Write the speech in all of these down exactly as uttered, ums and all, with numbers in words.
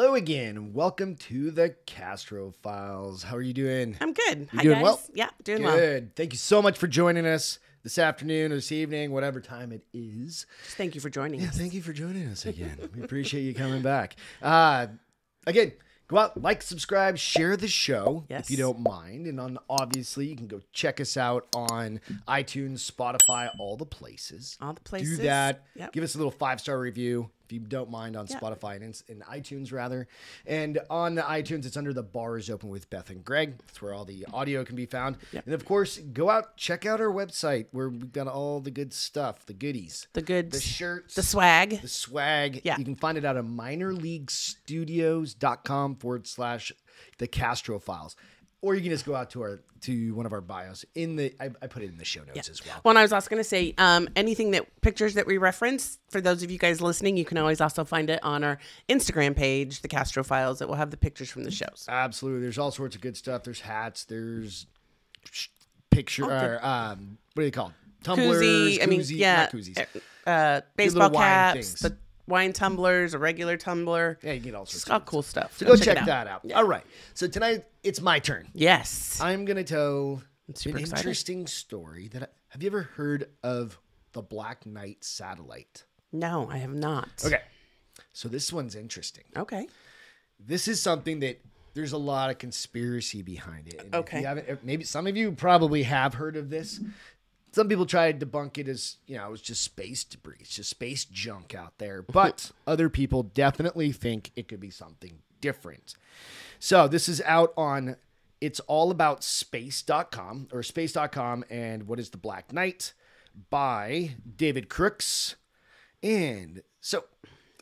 Hello again, and welcome to The Castro Files. How are you doing? I'm good. You doing guys. Well? Yeah, doing good. well. Good. Thank you so much for joining us this afternoon or this evening, whatever time it is. Just thank you for joining yeah, us. Thank you for joining us again. We appreciate you coming back. Uh, again, go out, like, subscribe, share the show yes. if you don't mind. And on, obviously, you can go check us out on iTunes, Spotify, all the places. All the places. Do that. Yep. Give us a little five-star review. If you don't mind, on yeah. Spotify and, and iTunes, rather. And on the iTunes, it's under The Baris Open with Beth and Greg. That's where all the audio can be found. Yep. And, of course, go out, check out our website where we've got all the good stuff, the goodies. The goods. The shirts. The swag. The swag. Yeah. You can find it out at minor league studios dot com forward slash The Castro Files. Or you can just go out to our to one of our bios in the I, I put it in the show notes yeah. as well. Well, and I was also going to say um, anything that pictures that we reference for those of you guys listening, you can always also find it on our Instagram page, The Castro Files, that will have the pictures from the shows. Absolutely, there's all sorts of good stuff. There's hats. There's picture. Oh, or, um, what do they call it? Tumblers. Koozie, koozie, I mean, yeah. Not koozies. Uh, baseball caps. The wine tumblers, a regular tumbler. Yeah, you get all sorts of all cool stuff. So go, go check, check out. that out. Yeah. All right. So tonight, it's my turn. Yes. I'm going to tell I'm super an excited. interesting story. That I, Have you ever heard of the Black Knight satellite? No, I have not. Okay. So this one's interesting. Okay. This is something that there's a lot of conspiracy behind it. And okay. If you haven't, maybe some of you probably have heard of this. Some people try to debunk it as, you know, it was just space debris. It's just space junk out there. But other people definitely think it could be something different. So this is out on It's All About Space dot com or space dot com and What is the Black Knight by David Crooks. And so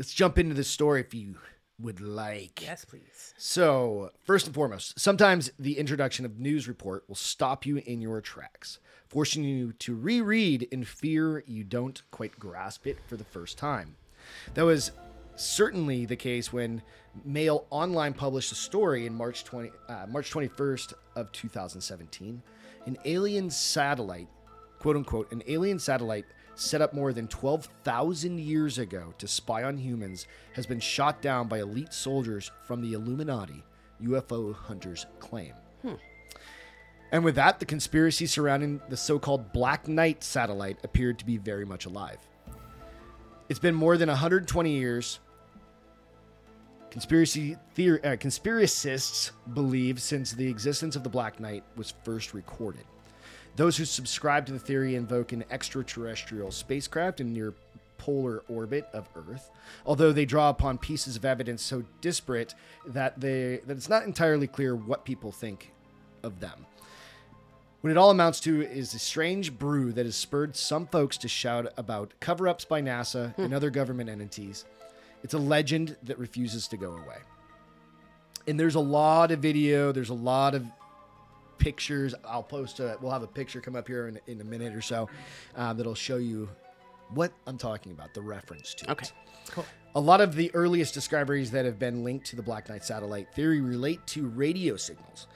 let's jump into the story if you would like. Yes, please. So first and foremost, sometimes the introduction of news report will stop you in your tracks, forcing you to reread in fear you don't quite grasp it for the first time. That was certainly the case when Mail Online published a story in March twentieth, uh, March twenty-first of two thousand seventeen. An alien satellite, quote unquote, an alien satellite set up more than twelve thousand years ago to spy on humans has been shot down by elite soldiers from the Illuminati, U F O hunters claim. Hmm. And with that, the conspiracy surrounding the so-called Black Knight satellite appeared to be very much alive. It's been more than one hundred twenty years. Conspiracy theor- uh, conspiracists believe since the existence of the Black Knight was first recorded. Those who subscribe to the theory invoke an extraterrestrial spacecraft in near polar orbit of Earth, although they draw upon pieces of evidence so disparate that they that it's not entirely clear what people think of them. What it all amounts to is a strange brew that has spurred some folks to shout about cover-ups by NASA hmm. and other government entities. It's a legend that refuses to go away. And there's a lot of video. There's a lot of pictures. I'll post a, we'll have a picture come up here in, in a minute or so uh, that'll show you what I'm talking about, the reference to okay. it. Okay, cool. A lot of the earliest discoveries that have been linked to the Black Knight satellite theory relate to radio signals.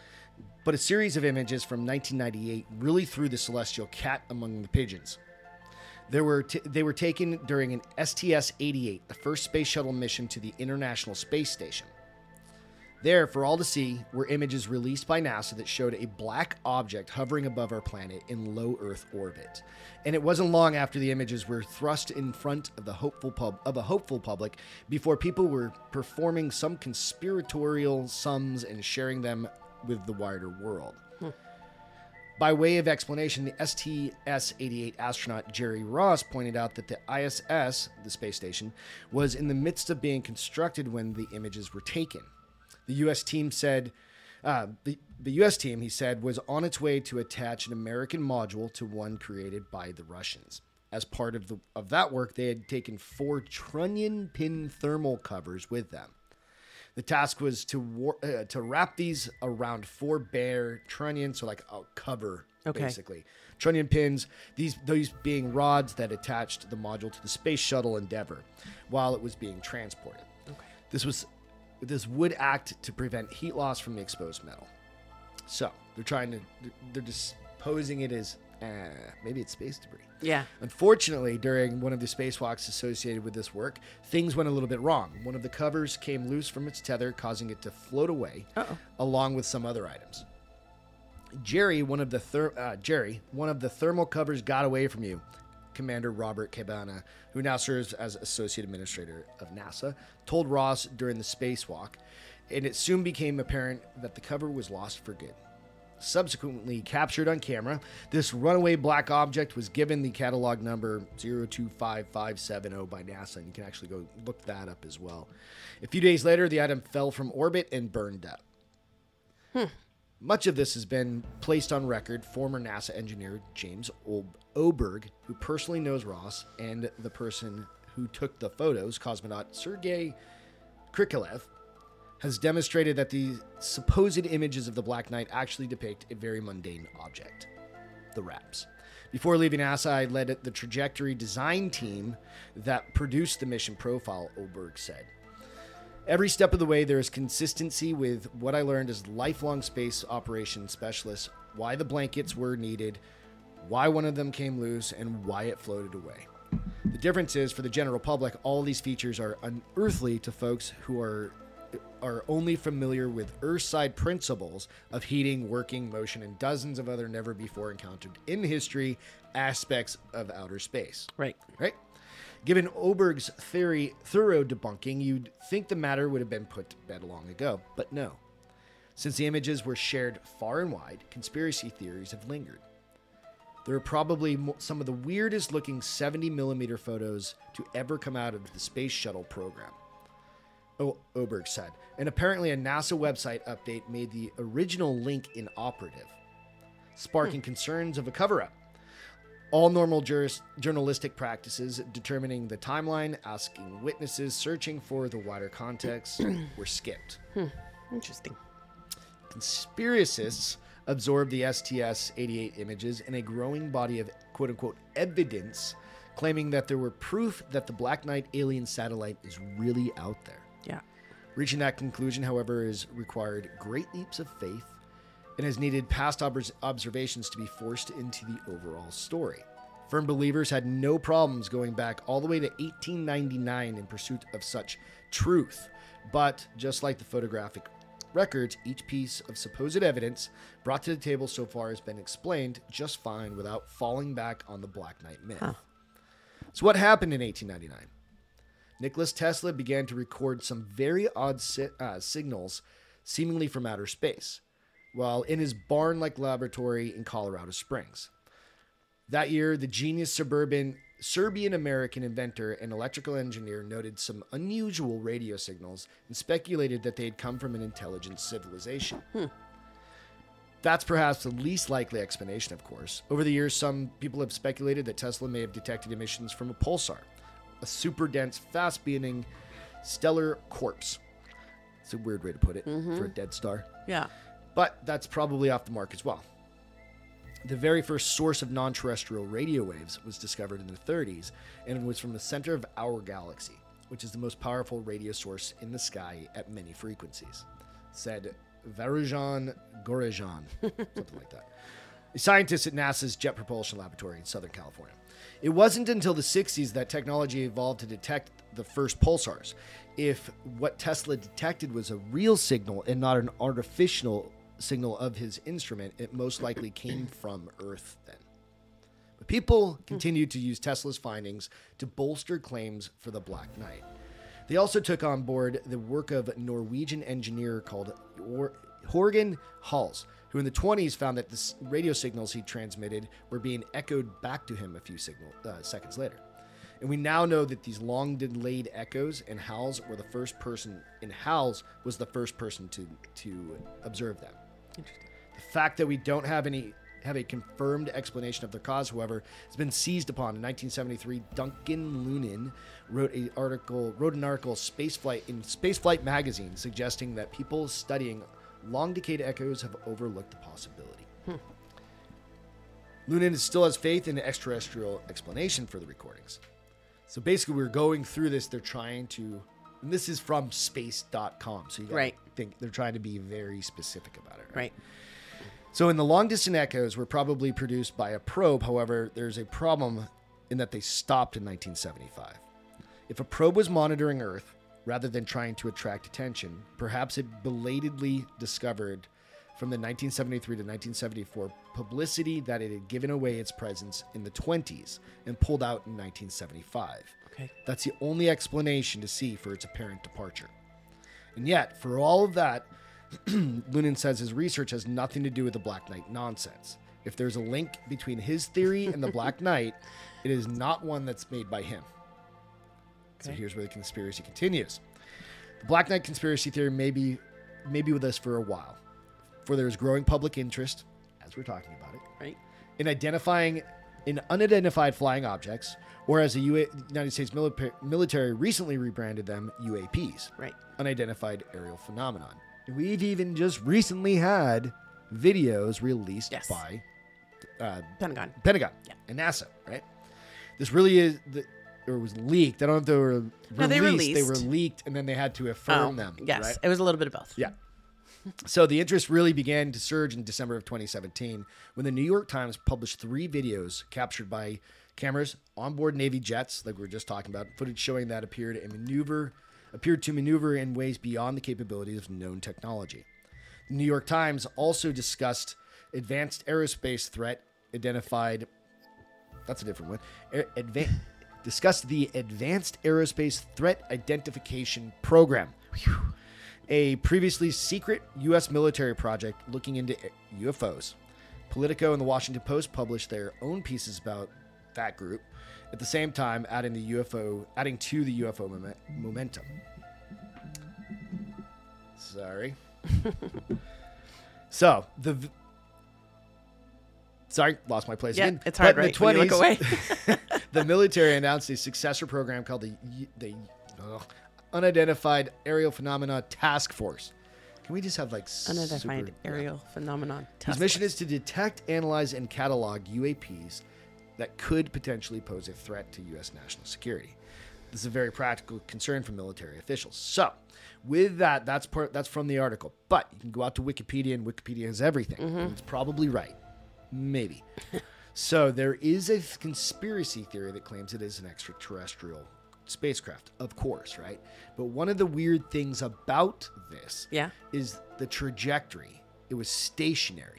But a series of images from nineteen ninety-eight really threw the celestial cat among the pigeons. There were t- they were taken during an S T S eighty-eight, the first space shuttle mission to the International Space Station. There, for all to see, were images released by NASA that showed a black object hovering above our planet in low Earth orbit. And it wasn't long after the images were thrust in front of the hopeful pub of a hopeful public before people were performing some conspiratorial sums and sharing them with the wider world. Hmm. By way of explanation, the S T S eighty-eight astronaut Jerry Ross pointed out that the I S S, the space station, was in the midst of being constructed when the images were taken. The U S team said, uh, the, the U S team, he said, was on its way to attach an American module to one created by the Russians. As part of the of that work, they had taken four trunnion pin thermal covers with them. The task was to war- uh, to wrap these around four bare trunnions, so like a cover, okay. basically. Trunnion pins, these those being rods that attached the module to the space shuttle Endeavour while it was being transported. Okay. This was this would act to prevent heat loss from the exposed metal. So they're trying to they're disposing it as uh, maybe it's space debris. Yeah. Unfortunately, during one of the spacewalks associated with this work, things went a little bit wrong. One of the covers came loose from its tether, causing it to float away, Uh-oh. along with some other items. Jerry, one of the ther- uh, Jerry, one of the thermal covers got away from you. Commander Robert Cabana, who now serves as Associate Administrator of NASA, told Ross during the spacewalk, and it soon became apparent that the cover was lost for good. Subsequently captured on camera, this runaway black object was given the catalog number zero two five five seven zero by NASA, and you can actually go look that up as well. A few days later, the item fell from orbit and burned up. Hmm. Much of this has been placed on record. Former NASA engineer James Oberg, who personally knows Ross, and the person who took the photos, cosmonaut Sergei Krikalev, has demonstrated that the supposed images of the Black Knight actually depict a very mundane object, the Raps. Before leaving NASA, I led the trajectory design team that produced the mission profile, Oberg said. Every step of the way, there is consistency with what I learned as lifelong space operations specialist, why the blankets were needed, why one of them came loose, and why it floated away. The difference is, for the general public, all these features are unearthly to folks who are are only familiar with Earthside principles of heating, working, motion, and dozens of other never-before-encountered in history aspects of outer space. Right. Right? Given Oberg's theory thorough debunking, you'd think the matter would have been put to bed long ago, but no. Since the images were shared far and wide, conspiracy theories have lingered. There are probably some of the weirdest looking seventy millimeter photos to ever come out of the space shuttle program, O- Oberg said, and apparently a NASA website update made the original link inoperative, sparking hmm. concerns of a cover-up. All normal jurist, journalistic practices, determining the timeline, asking witnesses, searching for the wider context, were skipped. Hmm. Interesting. Conspiracists absorbed the S T S eighty-eight images in a growing body of quote-unquote evidence, claiming that there were proof that the Black Knight alien satellite is really out there. Yeah. Reaching that conclusion, however, has required great leaps of faith, and has needed past ob- observations to be forced into the overall story. Firm believers had no problems going back all the way to eighteen ninety-nine in pursuit of such truth. But just like the photographic records, each piece of supposed evidence brought to the table so far has been explained just fine without falling back on the Black Knight myth. Huh. So what happened in eighteen ninety-nine? Nikola Tesla began to record some very odd si- uh, signals, seemingly from outer space, while in his barn-like laboratory in Colorado Springs. That year, the genius suburban Serbian-American inventor and electrical engineer noted some unusual radio signals and speculated that they had come from an intelligent civilization. Hmm. That's perhaps the least likely explanation, of course. Over the years, some people have speculated that Tesla may have detected emissions from a pulsar, a super-dense, fast-spinning stellar corpse. It's a weird way to put it, mm-hmm. for a dead star. Yeah. But that's probably off the mark as well. The very first source of non-terrestrial radio waves was discovered in the thirties, and it was from the center of our galaxy, which is the most powerful radio source in the sky at many frequencies, said Varujan Gurzadyan, something like that, a scientist at NASA's Jet Propulsion Laboratory in Southern California. It wasn't until the sixties that technology evolved to detect the first pulsars. If what Tesla detected was a real signal and not an artificial signal of his instrument, it most likely came from Earth then. But people continued to use Tesla's findings to bolster claims for the Black Knight. They also took on board the work of a Norwegian engineer called Hørgen Hals, who in the twenties found that the radio signals he transmitted were being echoed back to him a few signal, uh, seconds later. And we now know that these long-delayed echoes and Hals were the first person, and Hals was the first person to to observe them. Interesting. The fact that we don't have any have a confirmed explanation of their cause, however, has been seized upon. In nineteen seventy-three, Duncan Lunin wrote a article wrote an article Spaceflight in Spaceflight magazine suggesting that people studying long-decayed echoes have overlooked the possibility. Hmm. Lunin still has faith in an extraterrestrial explanation for the recordings. So basically, we're going through this. They're trying to, and this is from space dot com. So you gotta right. think they're trying to be very specific about it. Right? right. So in the long-distance echoes were probably produced by a probe. However, there's a problem in that they stopped in nineteen seventy-five. If a probe was monitoring Earth, rather than trying to attract attention, perhaps it belatedly discovered from the nineteen seventy-three to nineteen seventy-four publicity that it had given away its presence in the twenties and pulled out in nineteen seventy-five. Okay. That's the only explanation to see for its apparent departure. And yet, for all of that, Lunin says his research has nothing to do with the Black Knight nonsense. If there's a link between his theory and the Black Knight, it is not one that's made by him. Okay. So here's where the conspiracy continues. The Black Knight conspiracy theory may be, may be with us for a while, for there is growing public interest, as we're talking about it, right, in identifying in unidentified flying objects, or as the United States military recently rebranded them, U A Ps, right, Unidentified Aerial Phenomenon. We've even just recently had videos released yes. by uh, Pentagon, Pentagon, yeah. and NASA. Right? This really is, the, or was leaked. I don't know if they were released. No, they released. They were leaked, and then they had to affirm oh, them. Yes, right? It was a little bit of both. Yeah. So the interest really began to surge in December of twenty seventeen when the New York Times published three videos captured by cameras onboard Navy jets, like we were just talking about, footage showing that appeared and maneuver. appeared to maneuver in ways beyond the capabilities of known technology. The New York Times also discussed Advanced Aerospace Threat Identified... That's a different one. Adva- discussed the Advanced Aerospace Threat Identification Program, whew, a previously secret U S military project looking into U F Os. Politico and the Washington Post published their own pieces about that group, at the same time adding the U F O, adding to the U F O moment, momentum. Sorry. so the v- sorry, lost my place yeah, again. It's hard, but right? In the twenties, when you look away. The military announced a successor program called the the ugh, Unidentified Aerial Phenomena Task Force. Can we just have like Unidentified super, Aerial yeah. Phenomenon Task Force? His mission is to detect, analyze, and catalog U A Ps that could potentially pose a threat to U S national security. This is a very practical concern for military officials. So, with that, that's part, that's from the article. But you can go out to Wikipedia, and Wikipedia has everything. Mm-hmm. And it's probably right. Maybe. So, there is a conspiracy theory that claims it is an extraterrestrial spacecraft. Of course, right? But one of the weird things about this yeah. is the trajectory. It was stationary.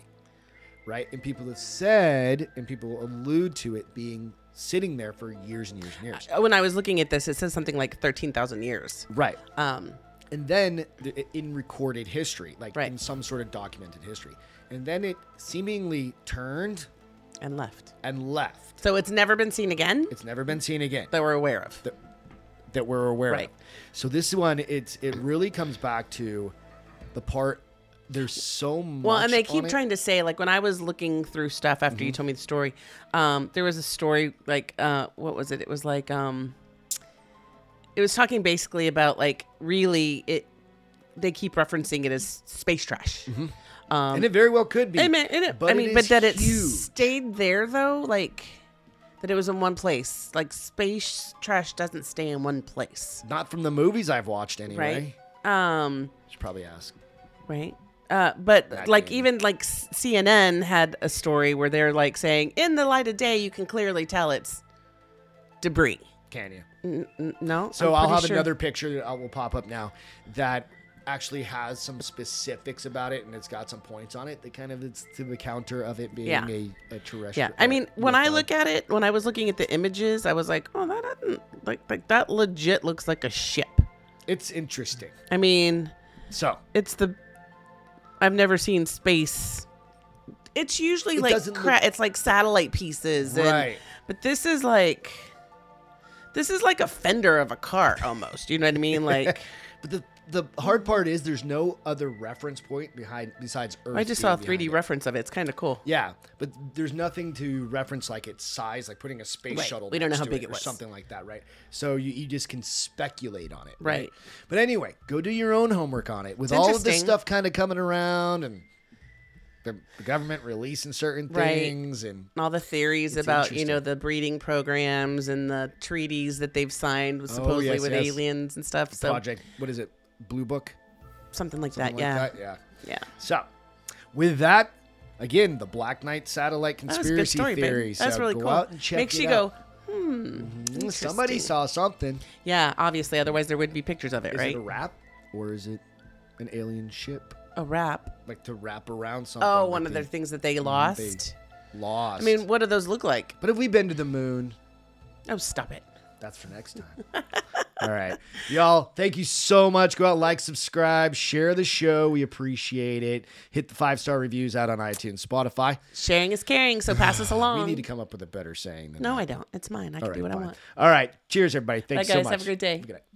Right? And people have said, and people allude to it being sitting there for years and years and years. When I was looking at this, it says something like thirteen thousand years. Right. Um, and then in recorded history, like right. in some sort of documented history. And then it seemingly turned. And left. And left. So it's never been seen again? It's never been seen again. That we're aware of. That, that we're aware right. of. So this one, it's it really comes back to the part. There's so much. Well, and they keep trying to say, like, when I was looking through stuff after mm-hmm. you told me the story, um, there was a story, like, uh, what was it? It was like, um, it was talking basically about, like, really, it. They keep referencing it as space trash. Mm-hmm. Um, and it very well could be. I mean, it, but, I mean, it but that huge. It stayed there, though, like, that it was in one place. Like, space trash doesn't stay in one place. Not from the movies I've watched, anyway. Right. Um, should probably ask. Right. Uh, but that like game. Even like C N N had a story where they're like saying in the light of day you can clearly tell it's debris. Can you? N- n- no. So I'm I'll have sure. another picture that will pop up now that actually has some specifics about it and it's got some points on it that kind of it's to the counter of it being yeah. a, a terrestrial. Yeah. I mean when I look at it, when I was looking at the images, I was like, oh, that doesn't like like that legit looks like a ship. It's interesting. I mean, so it's the. I've never seen space. It's usually it like cra- look- it's like satellite pieces, and, right? But this is like, this is like a fender of a car almost. You know what I mean? Like, but the the hard part is there's no other reference point behind besides Earth. I just saw a three D it. reference of it. It's kind of cool. Yeah, but there's nothing to reference like its size, like putting a space right. shuttle. We don't know how big it, it was, or something like that, right? So you, you just can speculate on it, right. right? But anyway, go do your own homework on it. With it's all of this stuff kind of coming around, and the, the government releasing certain things, right. and, and all the theories about you know the breeding programs and the treaties that they've signed with, supposedly oh, yes, with yes. aliens and stuff. So Project, what is it? Blue Book? Something like, something that, like yeah. that, yeah. Yeah. So, with that, Again, the Black Knight satellite conspiracy that was a good story, theory. Babe. That's so really go cool. Out and check Makes it you out. Go, hmm. Mm-hmm. Somebody saw something. Yeah, obviously. Otherwise, there wouldn't be pictures of it, is right? Is it a wrap or is it an alien ship? A wrap. Like to wrap around something. Oh, one of the things that they lost. They lost. I mean, what do those look like? But have we been to the moon? Oh, stop it. That's for next time. All right. Y'all, thank you so much. Go out, like, subscribe, share the show. We appreciate it. Hit the five-star reviews out on iTunes, Spotify. Sharing is caring, so pass us along. We need to come up with a better saying than that. No, I don't. It's mine. I can do what I want. All right. Cheers, everybody. Thanks so much. Bye, guys. Have a great day. Good night.